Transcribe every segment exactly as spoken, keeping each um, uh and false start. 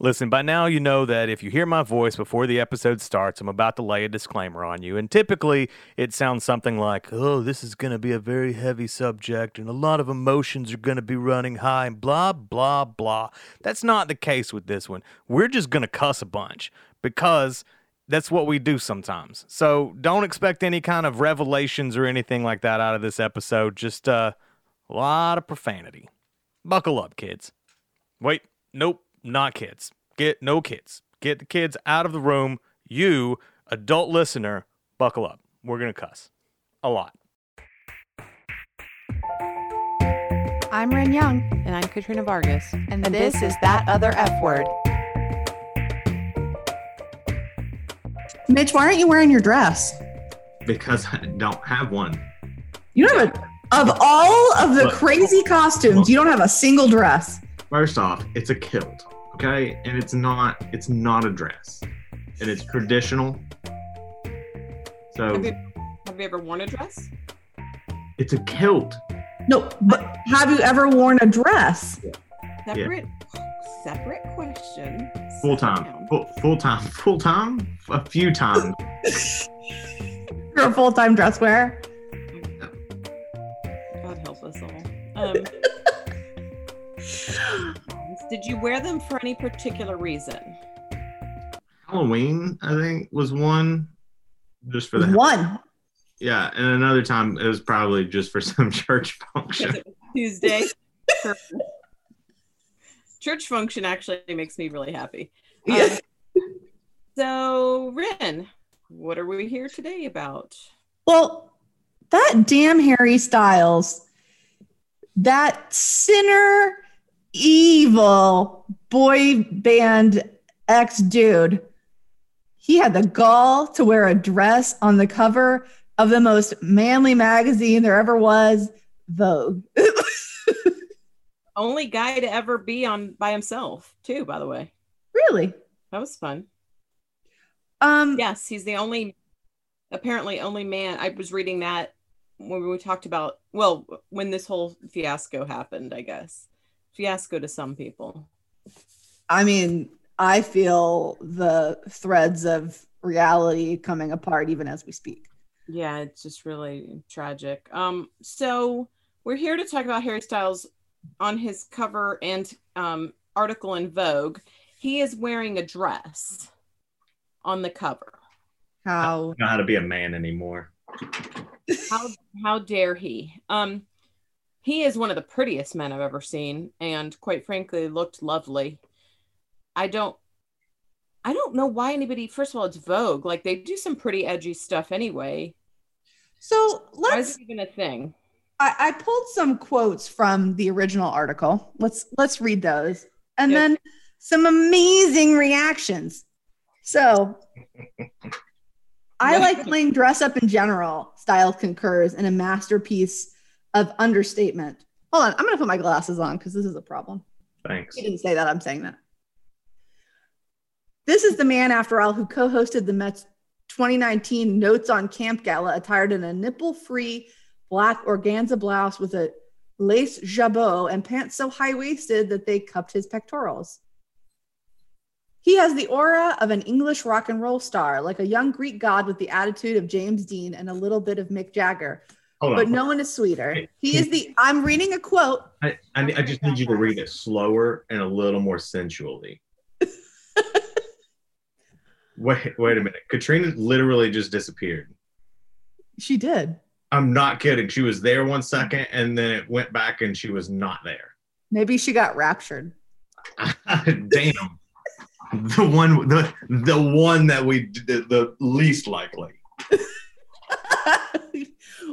Listen, by now you know that if you hear my voice before the episode starts, I'm about to lay a disclaimer on you. And typically, it sounds something like, oh, this is going to be a very heavy subject, and a lot of emotions are going to be running high, and blah, blah, blah. That's not the case with this one. We're just going to cuss a bunch, because that's what we do sometimes. So don't expect any kind of revelations or anything like that out of this episode. Just a lot of profanity. Buckle up, kids. Wait, nope. Not kids. Get no kids. Get the kids out of the room. You, adult listener, buckle up. We're going to cuss. A lot. I'm Ren Young. And I'm Katrina Vargas. And, and this, this is That Other F Word. Mitch, why aren't you wearing your dress? Because I don't have one. You don't have a... Of all of the Look. crazy costumes, you don't have a single dress. First off, it's a kilt, okay? And it's not it's not a dress. And it's traditional. So have you, have you ever worn a dress? It's a kilt. No, but have you ever worn a dress? Yeah. Separate yeah. separate question. Full time. Full, full time. Full time? A few times. You're a full time dress wearer? God help us all. Um Did you wear them for any particular reason? Halloween, I think, was one. Just for the one. House. Yeah, and another time it was probably just for some church function. It was Tuesday. Church function actually makes me really happy. Yeah. Um, so, Ren, what are we here today about? Well, that damn Harry Styles, that sinner, evil boy band ex-dude, he had the gall to wear a dress on the cover of the most manly magazine there ever was, Vogue. Only guy to ever be on by himself, too, by the way. Really? That was fun. Um, yes, he's the only, apparently only man. I was reading that when we talked about, well, when this whole fiasco happened, I guess. Fiasco to some people. I mean, I feel the threads of reality coming apart even as we speak. Yeah, it's just really tragic. Um, so we're here to talk about Harry Styles on his cover and um, article in Vogue. He is wearing a dress on the cover. How? I don't know how to be a man anymore. How how dare he? Um. He is one of the prettiest men I've ever seen, and quite frankly, looked lovely. I don't, I don't know why anybody. First of all, it's Vogue; like they do some pretty edgy stuff anyway. So let's. Why is it even a thing? I, I pulled some quotes from the original article. Let's let's read those, and yep. then some amazing reactions. So. I like playing dress up in general. Styles concurs in a masterpiece of understatement. Hold on, I'm going to put my glasses on because this is a problem. Thanks. You didn't say that, I'm saying that. This is the man, after all, who co-hosted the Mets twenty nineteen Notes on Camp Gala, attired in a nipple-free black organza blouse with a lace jabot and pants so high-waisted that they cupped his pectorals. He has the aura of an English rock and roll star, like a young Greek god with the attitude of James Dean and a little bit of Mick Jagger. Hold but on. No one is sweeter. He is the, I'm reading a quote. I, I, I just need you to read it slower and a little more sensually. wait, wait a minute. Katrina literally just disappeared. She did. I'm not kidding. She was there one second and then it went back and she was not there. Maybe she got raptured. Damn. The one, the, the one that we did the, the least likely.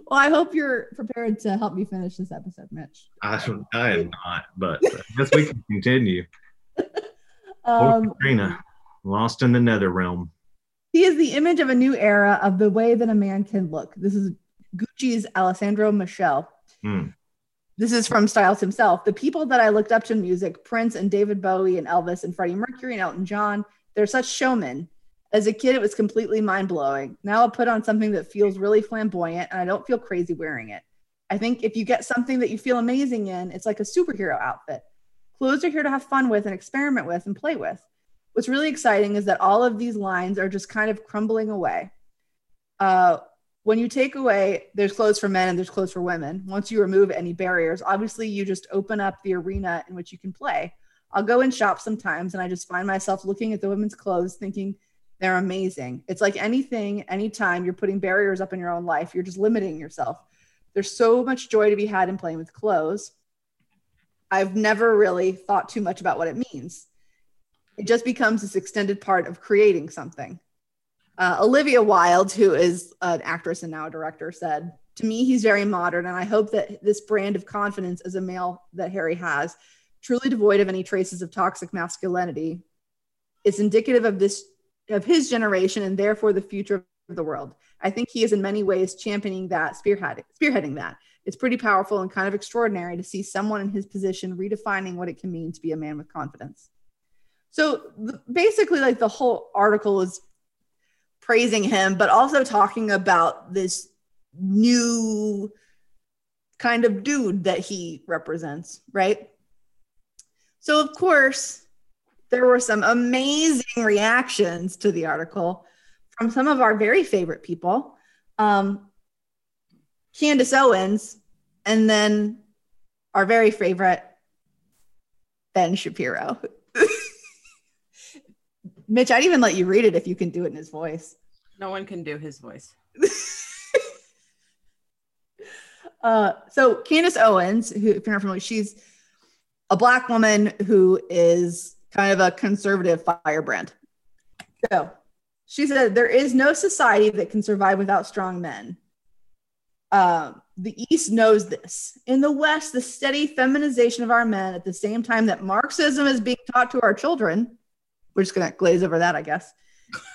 Well, I hope you're prepared to help me finish this episode, Mitch. I, I am not, but I guess we can continue. um, Katrina, lost in the nether realm. He is the image of a new era of the way that a man can look. This is Gucci's Alessandro Michele. Mm. This is from Styles himself. The people that I looked up to in music, Prince and David Bowie and Elvis and Freddie Mercury and Elton John, they're such showmen. As a kid, it was completely mind-blowing. Now I'll put on something that feels really flamboyant, and I don't feel crazy wearing it. I think if you get something that you feel amazing in, it's like a superhero outfit. Clothes are here to have fun with and experiment with and play with. What's really exciting is that all of these lines are just kind of crumbling away. Uh, when you take away, there's clothes for men and there's clothes for women. Once you remove any barriers, obviously you just open up the arena in which you can play. I'll go and shop sometimes and I just find myself looking at the women's clothes thinking they're amazing. It's like anything, anytime you're putting barriers up in your own life, you're just limiting yourself. There's so much joy to be had in playing with clothes. I've never really thought too much about what it means. It just becomes this extended part of creating something. Uh, Olivia Wilde, who is an actress and now a director, said, "To me, he's very modern, and I hope that this brand of confidence as a male that Harry has, truly devoid of any traces of toxic masculinity, is indicative of this of his generation and therefore the future of the world. I think he is in many ways championing that, spearheading, spearheading that. It's pretty powerful and kind of extraordinary to see someone in his position redefining what it can mean to be a man with confidence." So th- basically, like, the whole article is praising him, but also talking about this new kind of dude that he represents, right? So of course, there were some amazing reactions to the article from some of our very favorite people. Um, Candace Owens, and then our very favorite, Ben Shapiro. Mitch, I'd even let you read it if you can do it in his voice. No one can do his voice. uh, so Candace Owens, who, if you're not familiar, she's a Black woman who is kind of a conservative firebrand. So she said, "There is no society that can survive without strong men. Uh, the East knows this. In the West, the steady feminization of our men at the same time that Marxism is being taught to our children," we're just going to glaze over that, I guess,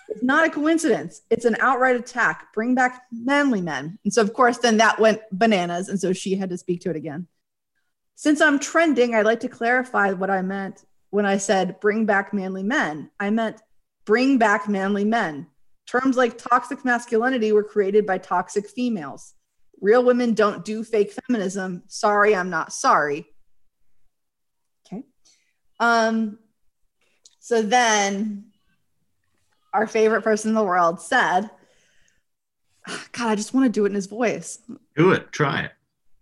"it's not a coincidence. It's an outright attack. Bring back manly men." And so, of course, then that went bananas. And so she had to speak to it again. "Since I'm trending, I'd like to clarify what I meant when I said bring back manly men. I meant bring back manly men. Terms like toxic masculinity were created by toxic females. Real women don't do fake feminism. Sorry, I'm not sorry." Okay. Um, so then our favorite person in the world said, God, I just want to do it in his voice. Do it. Try it.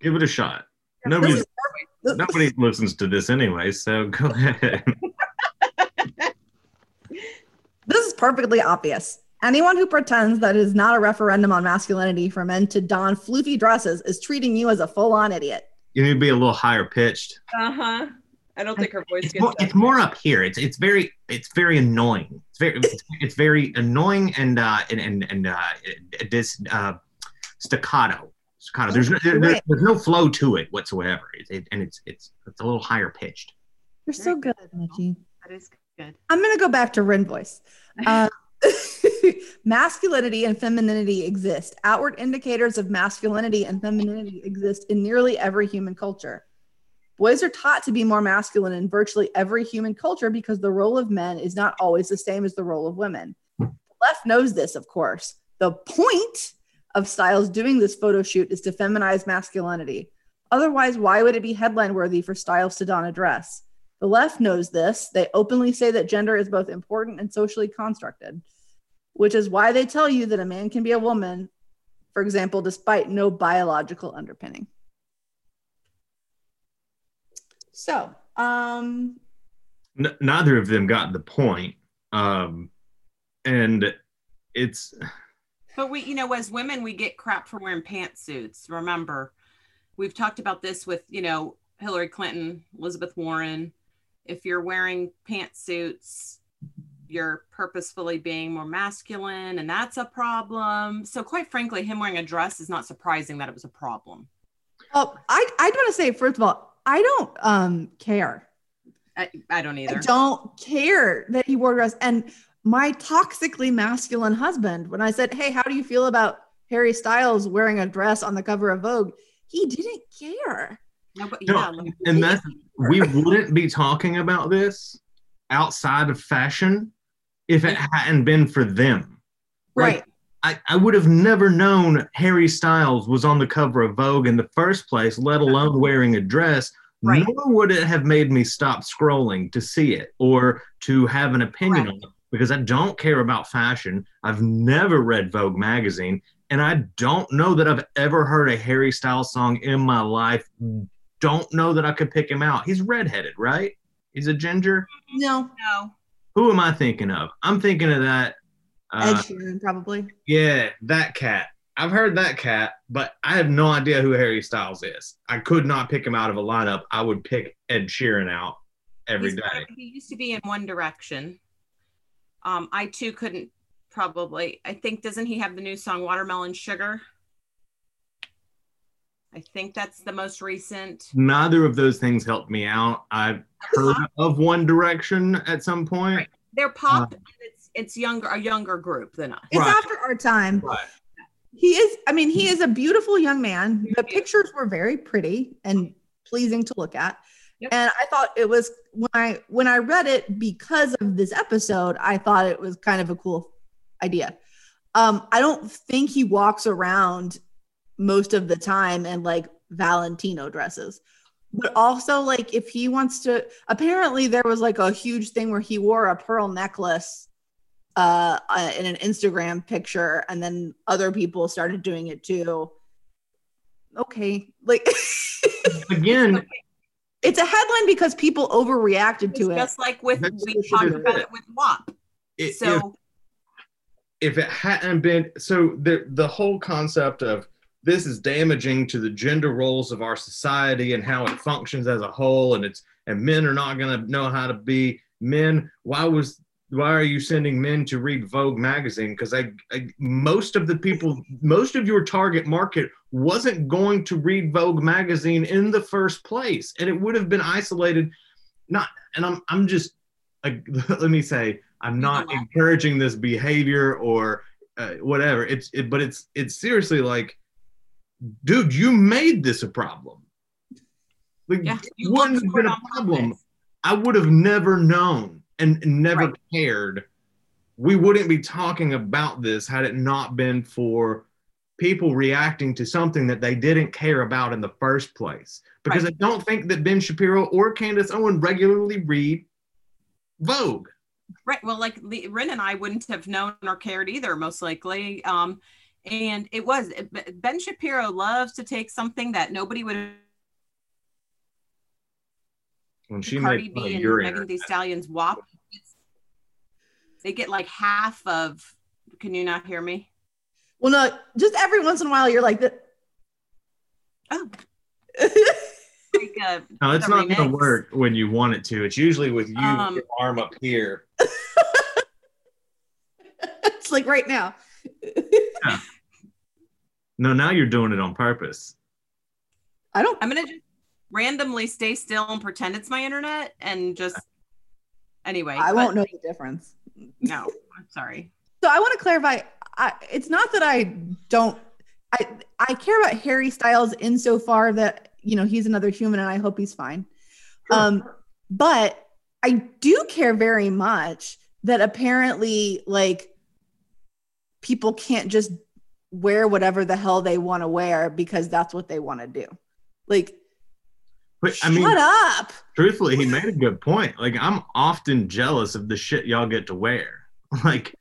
Give it a shot. Nobody, nobody listens to this anyway, so go ahead. "This is perfectly obvious. Anyone who pretends that it is not a referendum on masculinity for men to don floofy dresses is treating you as a full-on idiot." You need to be a little higher pitched. Uh-huh. I don't think her voice it's gets more, It's more up here. It's it's very it's very annoying. It's very it's, it's very annoying and uh and and and uh this uh staccato. Staccato. There's no there, there's, there's no flow to it whatsoever. It, it, and it's it's it's a little higher pitched. You're so good, Mitchie. That is good. I'm gonna go back to Rin voice. Uh, "Masculinity and femininity exist. Outward indicators of masculinity and femininity exist in nearly every human culture. Boys are taught to be more masculine in virtually every human culture because the role of men is not always the same as the role of women. The left knows this, of course. The point of Styles doing this photo shoot is to feminize masculinity. Otherwise, why would it be headline worthy for Styles to don a dress? The left knows this. They openly say that gender is both important and socially constructed, which is why they tell you that a man can be a woman, for example, despite no biological underpinning." So, um... N- neither of them got the point. Um, and it's... But we, you know, as women, we get crap for wearing pantsuits. Remember, we've talked about this with, you know, Hillary Clinton, Elizabeth Warren. If you're wearing pantsuits, you're purposefully being more masculine, and that's a problem. So quite frankly, him wearing a dress is not surprising that it was a problem. Oh, I, I'd want to say, first of all, I don't um, care. I, I don't either. I don't care that he wore a dress. And my toxically masculine husband, when I said, hey, how do you feel about Harry Styles wearing a dress on the cover of Vogue? He didn't care. No, but yeah, no, and that's, we wouldn't be talking about this outside of fashion if it hadn't been for them. Right. Like, I, I would have never known Harry Styles was on the cover of Vogue in the first place, let alone wearing a dress, Right. Nor would it have made me stop scrolling to see it or to have an opinion right. on it, because I don't care about fashion. I've never read Vogue magazine, and I don't know that I've ever heard a Harry Styles song in my life. Don't know that I could pick him out. He's redheaded, right? He's a ginger? No. No. Who am I thinking of? I'm thinking of that. Uh, Ed Sheeran, probably. Yeah, that cat. I've heard that cat, but I have no idea who Harry Styles is. I could not pick him out of a lineup. I would pick Ed Sheeran out every He's day. Probably, he used to be in One Direction. Um, I too couldn't probably. I think, doesn't he have the new song Watermelon Sugar? I think that's the most recent. Neither of those things helped me out. I've heard of One Direction at some point. Right. They're pop, uh, and it's it's younger, a younger group than us. It's right. after our time. Right. He is, I mean, he is a beautiful young man. The pictures were very pretty and pleasing to look at. Yep. And I thought it was, when I when I read it because of this episode, I thought it was kind of a cool idea. Um, I don't think he walks around most of the time in like Valentino dresses, but also like if he wants to, apparently there was like a huge thing where he wore a pearl necklace uh, in an Instagram picture, and then other people started doing it too. Okay, like again. Okay. It's a headline because people overreacted it's to it. Just like with, That's we talked about it, it with W A P. It, so if, if it hadn't been, so the, the whole concept of this is damaging to the gender roles of our society and how it functions as a whole, and it's, and men are not going to know how to be men. Why was, why are you sending men to read Vogue magazine? Because I, I, most of the people, most of your target market wasn't going to read Vogue magazine in the first place, and it would have been isolated. Not, and I'm, I'm just, I, let me say, I'm not encouraging this behavior or uh, whatever. It's, it, but it's, it's seriously like, dude, you made this a problem. Like, yeah, it wouldn't have been a problem. This. I would have never known. And never right. cared. We wouldn't be talking about this had it not been for people reacting to something that they didn't care about in the first place. Because right. I don't think that Ben Shapiro or Candace Owens regularly read Vogue. Right. Well, like Ren and I wouldn't have known or cared either, most likely. Um, and it was, Ben Shapiro loves to take something that nobody would. When she Cardi B and Megan Thee Stallion's W A P, they get like half of, can you not hear me? Well, no, just every once in a while, you're like, the- oh. like a, no, it's not going to work when you want it to. It's usually with you, um, with your arm up here. It's like right now. Yeah. No, now you're doing it on purpose. I don't, I'm going to just randomly stay still and pretend it's my internet and just anyway I won't know the difference. No, I'm sorry. So I want to clarify, I, it's not that I don't I I care about Harry Styles insofar that, you know, he's another human and I hope he's fine. Sure. Um but I do care very much that apparently like people can't just wear whatever the hell they want to wear because that's what they want to do. Like, But, I mean, shut up. Truthfully, he made a good point. Like, I'm often jealous of the shit y'all get to wear. Like,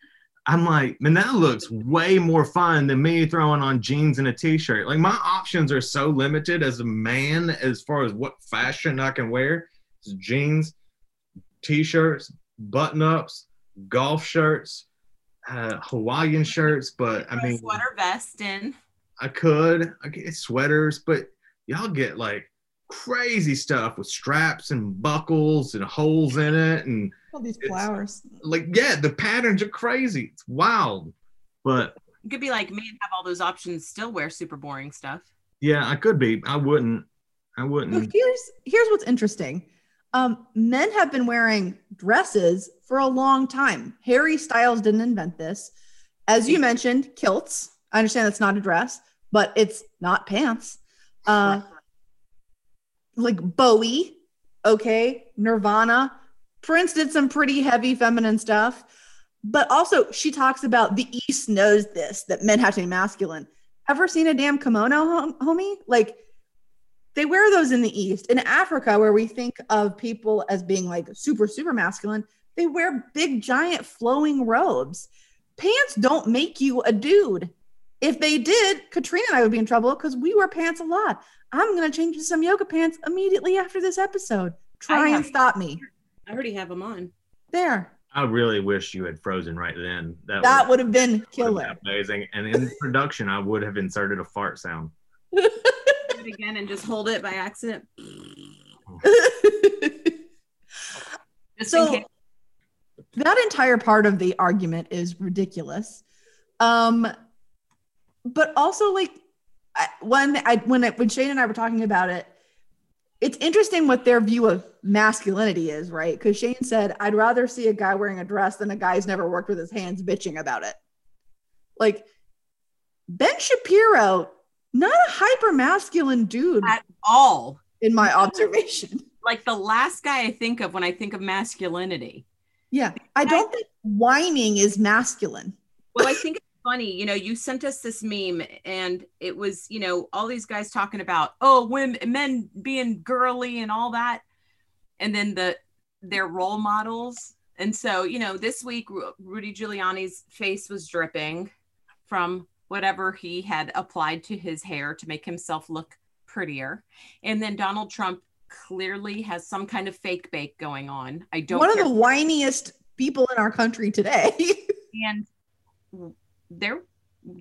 I'm like, man, that looks way more fun than me throwing on jeans and a t-shirt. Like, my options are so limited as a man as far as what fashion I can wear. It's jeans, t-shirts, button-ups, golf shirts, uh, Hawaiian shirts. But, I mean, sweater vest in. I could. I get sweaters, but y'all get, like, crazy stuff with straps and buckles and holes in it and all these flowers. Like, yeah, the patterns are crazy. It's wild. But you could be like me and have all those options, still wear super boring stuff. Yeah, I could be. I wouldn't. I wouldn't. So here's here's what's interesting. Um, men have been wearing dresses for a long time. Harry Styles didn't invent this. As you mentioned, kilts. I understand that's not a dress, but it's not pants. Uh Like Bowie, okay, Nirvana. Prince did some pretty heavy feminine stuff. But also, she talks about the East knows this, that men have to be masculine. Ever seen a damn kimono, hom- homie? Like, they wear those in the East. In Africa, where we think of people as being like super, super masculine, they wear big, giant flowing robes. Pants don't make you a dude. If they did, Katrina and I would be in trouble because we wear pants a lot. I'm going to change to some yoga pants immediately after this episode. Try and stop me. I already have them on. There. I really wish you had frozen right then. That, that would have been killer. Been amazing. And in production, I would have inserted a fart sound. Do it again and just hold it by accident. Just so in case. That entire part of the argument is ridiculous. Um, but also, like, I, when I when I, when Shane and I were talking about it, it's interesting what their view of masculinity is, right? Because Shane said, "I'd rather see a guy wearing a dress than a guy who's never worked with his hands bitching about it." Like Ben Shapiro, not a hyper masculine dude at all, in my observation. Like the last guy I think of when I think of masculinity. Yeah, I don't think whining is masculine. Well, I think. Funny, you know, you sent us this meme and it was, you know, all these guys talking about, oh, women, men being girly and all that. And then the, their role models. And so, you know, this week, Rudy Giuliani's face was dripping from whatever he had applied to his hair to make himself look prettier. And then Donald Trump clearly has some kind of fake bake going on. I don't One care. Of the whiniest people in our country today. And they're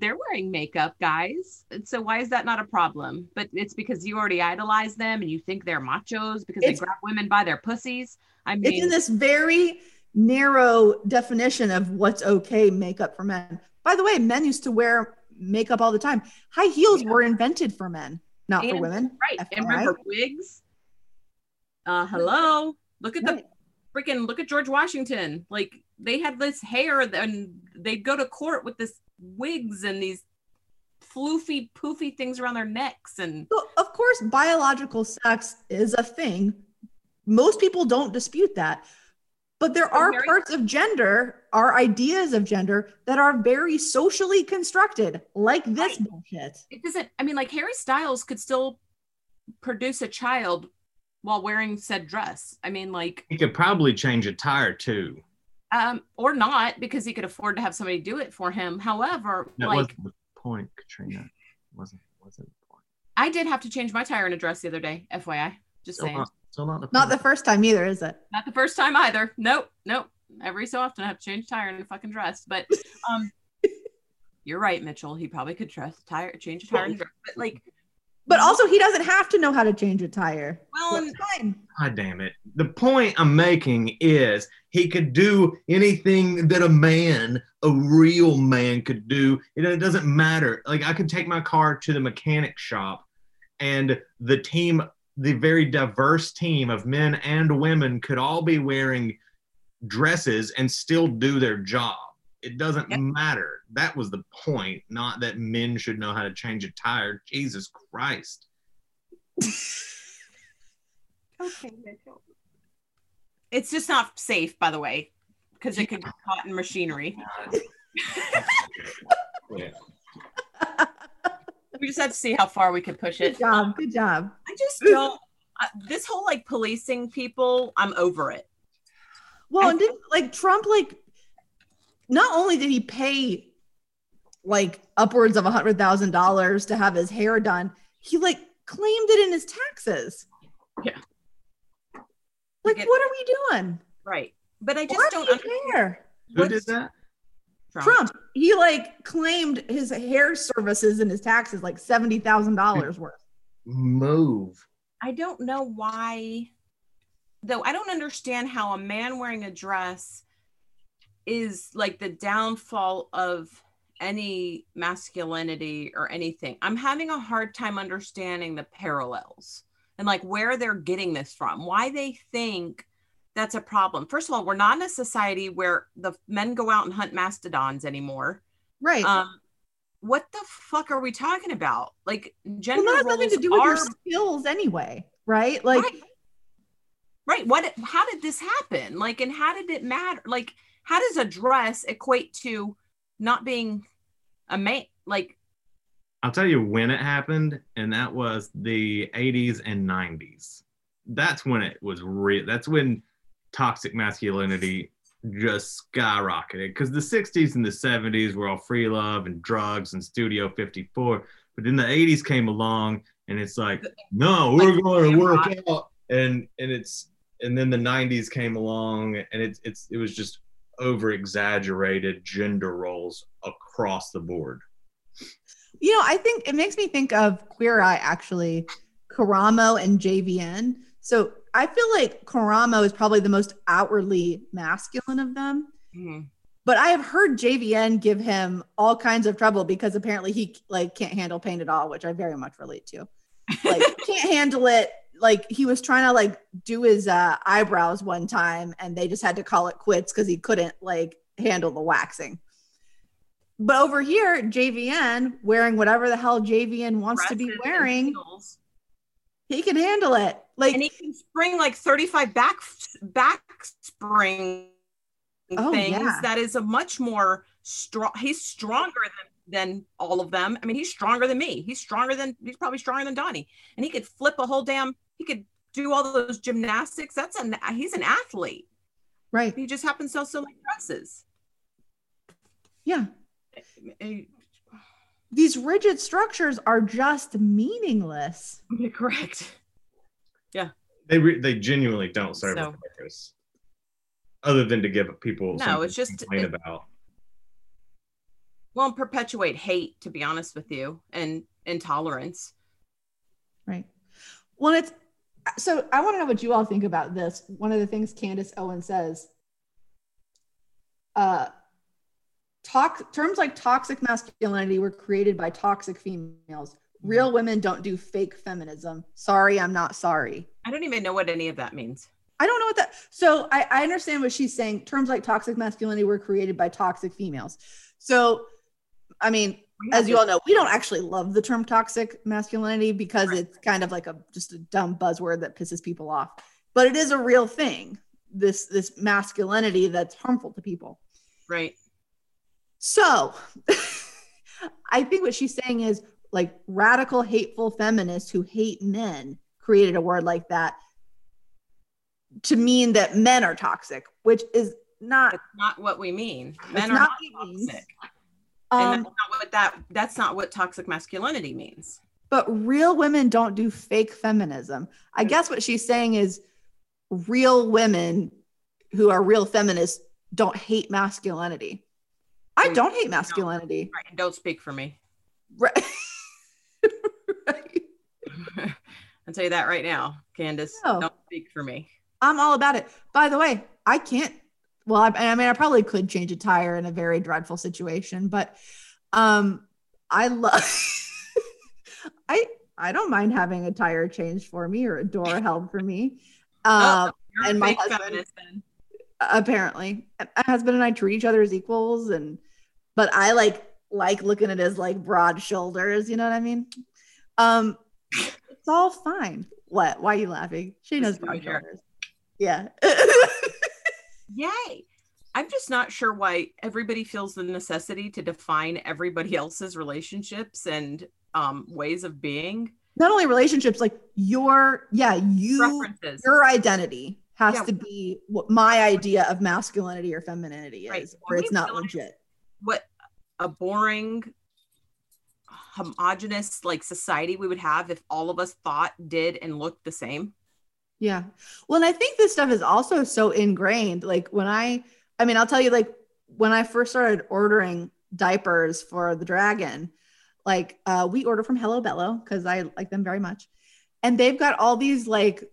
they're wearing makeup, guys, so why is that not a problem? But it's because you already idolize them and you think they're machos because it's, they grab women by their pussies. I mean, it's in this very narrow definition of what's okay makeup for men. By the way, men used to wear makeup all the time. High heels yeah. were invented for men, not and, for women, right? F Y I. And remember wigs. Uh hello, look at right. the freaking look at George Washington. Like, they had this hair and they'd go to court with this wigs and these floofy, poofy things around their necks. And so, of course, biological sex is a thing. Most people don't dispute that. But there are very- parts of gender, our ideas of gender, that are very socially constructed, like this right. bullshit. It doesn't, I mean, like Harry Styles could still produce a child while wearing said dress. I mean, like. He could probably change a tire too. Um, or not, because he could afford to have somebody do it for him. However, that like wasn't the point, Katrina. It wasn't wasn't the point. I did have to change my tire in a dress the other day, F Y I. Just still saying. Not, still not the not the first time either, is it? Not the first time either. Nope, nope. Every so often I have to change tire in a fucking dress. But um, you're right, Mitchell. He probably could dress tire change a tire in a dress, but like. But also, he doesn't have to know how to change a tire. Well, and God damn it. The point I'm making is he could do anything that a man, a real man could do. It, it doesn't matter. Like, I could take my car to the mechanic shop and the team, the very diverse team of men and women could all be wearing dresses and still do their job. It doesn't yep. matter. That was the point. Not that men should know how to change a tire. Jesus Christ. Okay, Mitchell. It's just not safe, by the way, because it could be caught in machinery. Yeah. We just have to see how far we could push it. Good job. Good job. I just don't. I, this whole like policing people, I'm over it. Well, I, and didn't like Trump like. Not only did he pay like upwards of one hundred thousand dollars to have his hair done, he like claimed it in his taxes. Yeah. Like, what are we doing? Right. But I just Why don't do care. Who What's... did that? Trump. Trump. He like claimed his hair services in his taxes, like seventy thousand dollars worth. Move. I don't know why, though. I don't understand how a man wearing a dress is like the downfall of any masculinity or anything. I'm having a hard time understanding the parallels and like where they're getting this from, why they think that's a problem. First of all, we're not in a society where the men go out and hunt mastodons anymore. Right. Um, what the fuck are we talking about? Like gender well, that has nothing to do with are... your skills anyway, right? Like, right. right. What, how did this happen? Like, and how did it matter? Like, how does a dress equate to not being a man? Like, I'll tell you when it happened, and that was the eighties and nineties. That's when it was real. That's when toxic masculinity just skyrocketed, because the sixties and the seventies were all free love and drugs and Studio fifty-four, but then the eighties came along and it's like, no, we're like, going to work right. out, and and it's and then the nineties came along, and it's it's it was just over exaggerated gender roles across the board. You know, I think it makes me think of Queer Eye, actually, Karamo and J V N. So I feel like Karamo is probably the most outwardly masculine of them. Mm-hmm. But I have heard J V N give him all kinds of trouble because apparently he like can't handle pain at all, which I very much relate to. Like can't handle it. Like he was trying to like do his uh, eyebrows one time and they just had to call it quits because he couldn't like handle the waxing. But over here, J V N, wearing whatever the hell J V N wants Dresses to be wearing, he can handle it. Like, and he can spring like thirty-five back back spring oh, things. Yeah. That is a much more strong. He's stronger than, than all of them. I mean, he's stronger than me. He's stronger than, he's probably stronger than Donnie. And he could flip a whole damn, he could do all those gymnastics. That's an, he's an athlete. Right. He just happens to also like dresses. Yeah. These rigid structures are just meaningless. Correct. Yeah. They re- they genuinely don't serve so. a purpose, other than to give people no. It's just to complain it, about. Well, perpetuate hate, to be honest with you, and intolerance. Right. Well, it's so I want to know what you all think about this. One of the things Candace Owens says. Uh. Talk, terms like toxic masculinity were created by toxic females. Real women don't do fake feminism. Sorry, I'm not sorry. I don't even know what any of that means. I don't know what that, so I, I understand what she's saying. Terms like toxic masculinity were created by toxic females. So, I mean, as you all know, we don't actually love the term toxic masculinity because right. it's kind of like a, just a dumb buzzword that pisses people off. But it is a real thing, this, this masculinity that's harmful to people. Right. So I think what she's saying is like radical, hateful feminists who hate men created a word like that to mean that men are toxic, which is not, it's not what we mean. Men are not, not toxic. Um, and that's not what that, that's not what toxic masculinity means. But real women don't do fake feminism. I guess what she's saying is real women who are real feminists don't hate masculinity. I don't hate masculinity. Right, don't speak for me. Right. Right. I'll tell you that right now, Candace. No. Don't speak for me. I'm all about it. By the way, I can't. Well, I, I mean, I probably could change a tire in a very dreadful situation, but um, I love. I I don't mind having a tire changed for me or a door held for me. Um, oh, and my husband. Feminist, then. Apparently, my husband and I treat each other as equals, and but I like like looking at his like broad shoulders. You know what I mean? Um, it's all fine. What? Why are you laughing? She knows broad shoulders. Yeah. Yay! I'm just not sure why everybody feels the necessity to define everybody else's relationships and um, ways of being. Not only relationships, like your yeah, you Preferences. Your identity. Has yeah. to be what my idea of masculinity or femininity is, right. or it's not legit. What a boring, homogenous like society we would have if all of us thought, did, and looked the same. Yeah. Well, and I think this stuff is also so ingrained. Like when I, I mean, I'll tell you, like when I first started ordering diapers for the dragon, like uh, we order from Hello Bello because I like them very much. And they've got all these like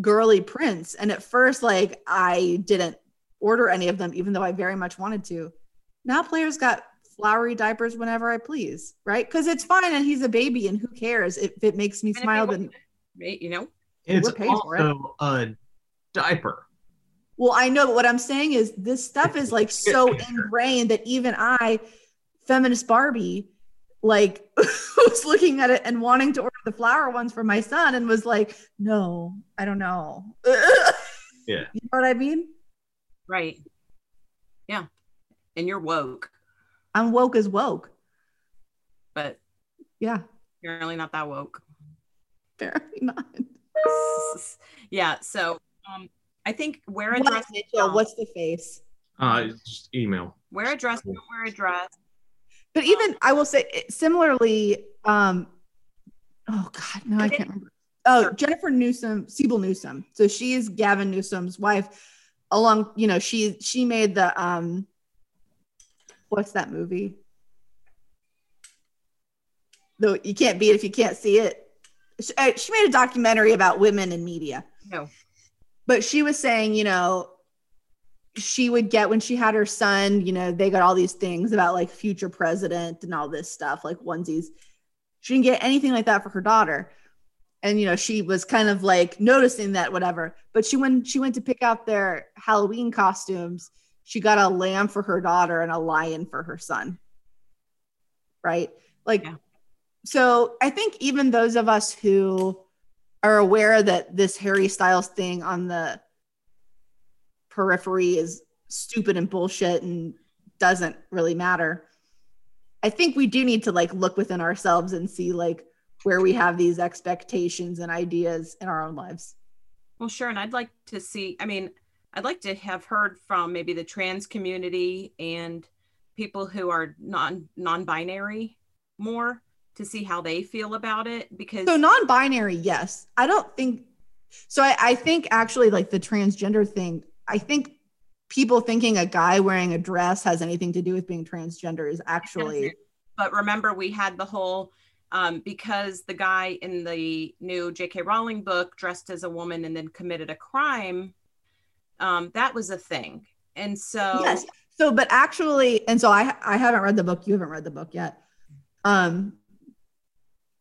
girly prints, and at first like I didn't order any of them even though I very much wanted to. Now Player's got flowery diapers whenever I please, right? Because it's fine and he's a baby and who cares if it makes me and smile, then you know it's we're paid also for it. A diaper. Well, I know, but what I'm saying is this stuff is like so ingrained that even I, feminist Barbie, like was looking at it and wanting to order the flower ones for my son and was like, no, I don't know. Yeah. You know what I mean? Right. Yeah. And you're woke. I'm woke as woke. But Yeah. You're really not that woke. Apparently not. Yeah. So um, I think wear a dress. Mitchell, what's the face? Uh, just email. Wear a dress. Don't wear a dress. But even, I will say, similarly, um, oh God, no, I can't remember. Oh, Jennifer Newsom, Siebel Newsom. So she is Gavin Newsom's wife. Along, you know, she she made the, um, what's that movie? Though you can't be it if you can't see it. She, uh, she made a documentary about women in media. No. But she was saying, you know, she would get, when she had her son, you know, they got all these things about like future president and all this stuff, like onesies. She didn't get anything like that for her daughter. And, you know, she was kind of like noticing that, whatever. But she, when she went to pick out their Halloween costumes, she got a lamb for her daughter and a lion for her son. Right? Like, yeah. So I think even those of us who are aware that this Harry Styles thing on the periphery is stupid and bullshit and doesn't really matter, I think we do need to like look within ourselves and see like where we have these expectations and ideas in our own lives. Well, sure. And I'd like to see, I mean, I'd like to have heard from maybe the trans community and people who are non, non-binary more to see how they feel about it, because. So non-binary, yes. I don't think, so I, I think actually like the transgender thing, I think people thinking a guy wearing a dress has anything to do with being transgender is actually. But remember we had the whole, um, because the guy in the new J K Rowling book dressed as a woman and then committed a crime. Um, that was a thing. And so. Yes. So, but actually, and so I, I haven't read the book. You haven't read the book yet. Um,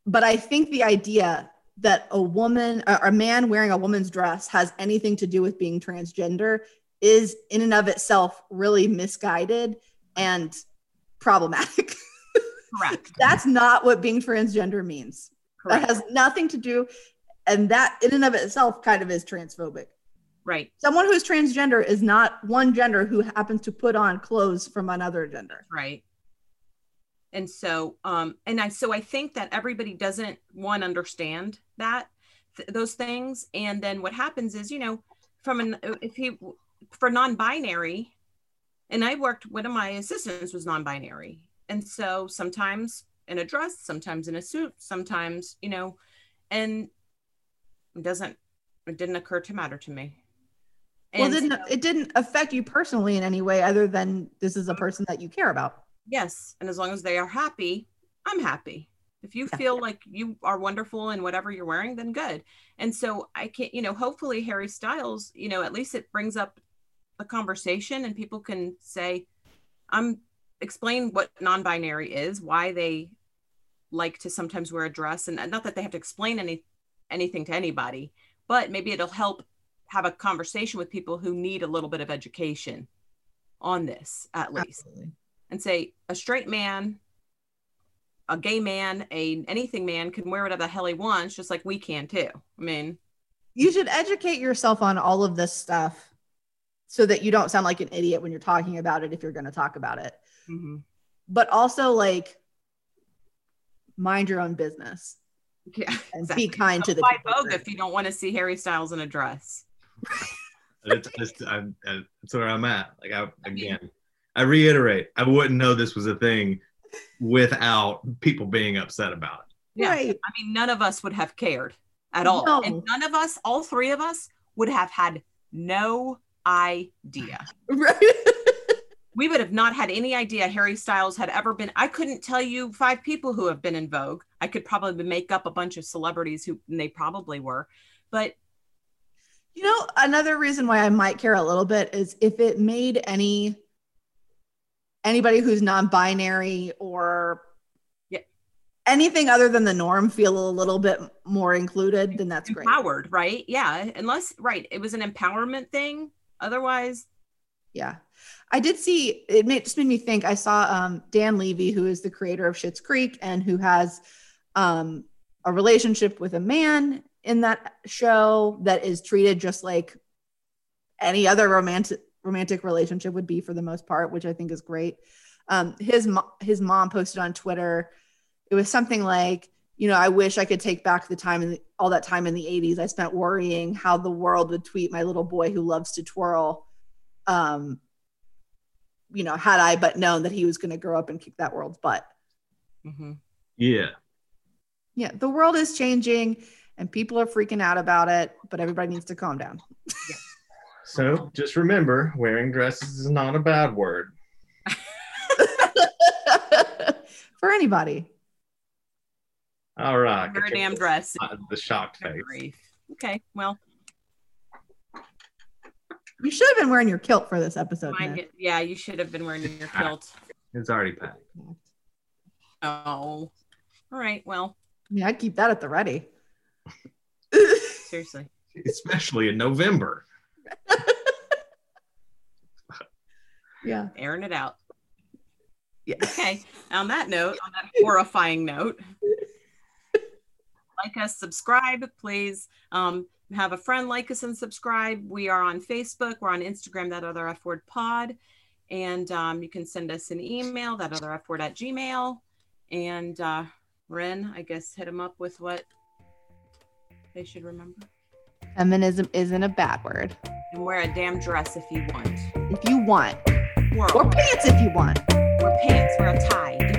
but I think the idea that a woman, or a man wearing a woman's dress has anything to do with being transgender is in and of itself really misguided and problematic. Correct. That's not what being transgender means. Correct. That has nothing to do. And that in and of itself kind of is transphobic. Right. Someone who is transgender is not one gender who happens to put on clothes from another gender. Right. And so, um, and I, so I think that everybody doesn't, one, understand that, th- those things. And then what happens is, you know, from an, if he, for non-binary, and I worked, one of my assistants was non-binary. And so sometimes in a dress, sometimes in a suit, sometimes, you know, and it doesn't, it didn't occur to matter to me. And well, it didn't, it didn't affect you personally in any way other than this is a person that you care about. Yes. And as long as they are happy, I'm happy. If you yeah. feel like you are wonderful in whatever you're wearing, then good. And so I can't, you know, hopefully Harry Styles, you know, at least it brings up a conversation and people can say, I'm explain what non-binary is, why they like to sometimes wear a dress. And not that they have to explain any anything to anybody, but maybe it'll help have a conversation with people who need a little bit of education on this, at least. Absolutely. And say a straight man, a gay man, a anything man can wear whatever the hell he wants, just like we can too. I mean, you should educate yourself on all of this stuff so that you don't sound like an idiot when you're talking about it, if you're going to talk about it. Mm-hmm. But also like mind your own business. Yeah, and exactly. Be kind so to the people. Vogue if you don't want to see Harry Styles in a dress. That's, that's, I'm, that's where I'm at. Like I, again, I, mean, I reiterate, I wouldn't know this was a thing without people being upset about it. Yeah, right. I mean, none of us would have cared at all, no. And none of us, all three of us, would have had no idea. Right. We would have not had any idea Harry Styles had ever been. I couldn't tell you five people who have been in Vogue. I could probably make up a bunch of celebrities who they probably were. But, you know, another reason why I might care a little bit is if it made any anybody who's non-binary or yeah. anything other than the norm feel a little bit more included, then that's great. Empowered, right? Yeah. Unless, right, it was an empowerment thing. Otherwise, yeah. I did see, it made, just made me think, I saw um, Dan Levy, who is the creator of Schitt's Creek and who has um, a relationship with a man in that show that is treated just like any other romantic romantic relationship would be for the most part, which I think is great. Um, his, mo- his mom posted on Twitter, It was something like, you know, I wish I could take back the time in the, all that time in the eighties I spent worrying how the world would tweet my little boy who loves to twirl. Um, you know, had I but known that he was going to grow up and kick that world's butt. Mm-hmm. Yeah. Yeah. The world is changing and people are freaking out about it, but everybody needs to calm down. Yeah. So just remember, wearing dresses is not a bad word. For anybody. All right. Wear a damn dress. The shocked face. Okay, well. You should have been wearing your kilt for this episode. Get, yeah, you should have been wearing your kilt. It's already packed. Oh. All right, well. Yeah, I'd keep that at the ready. Seriously. Especially in November. Yeah. Airing it out. Yeah. Okay. On that note, on that horrifying note. Like us, subscribe, please. Um, have a friend like us and subscribe. We are on Facebook. We're on Instagram, That Other F Word Pod. And um, you can send us an email, That Other F Word at Gmail. And uh, Ren, I guess, hit them up with what they should remember. Feminism isn't a bad word. And wear a damn dress if you want. If you want. World. Or pants if you want. Or pants, wear a tie.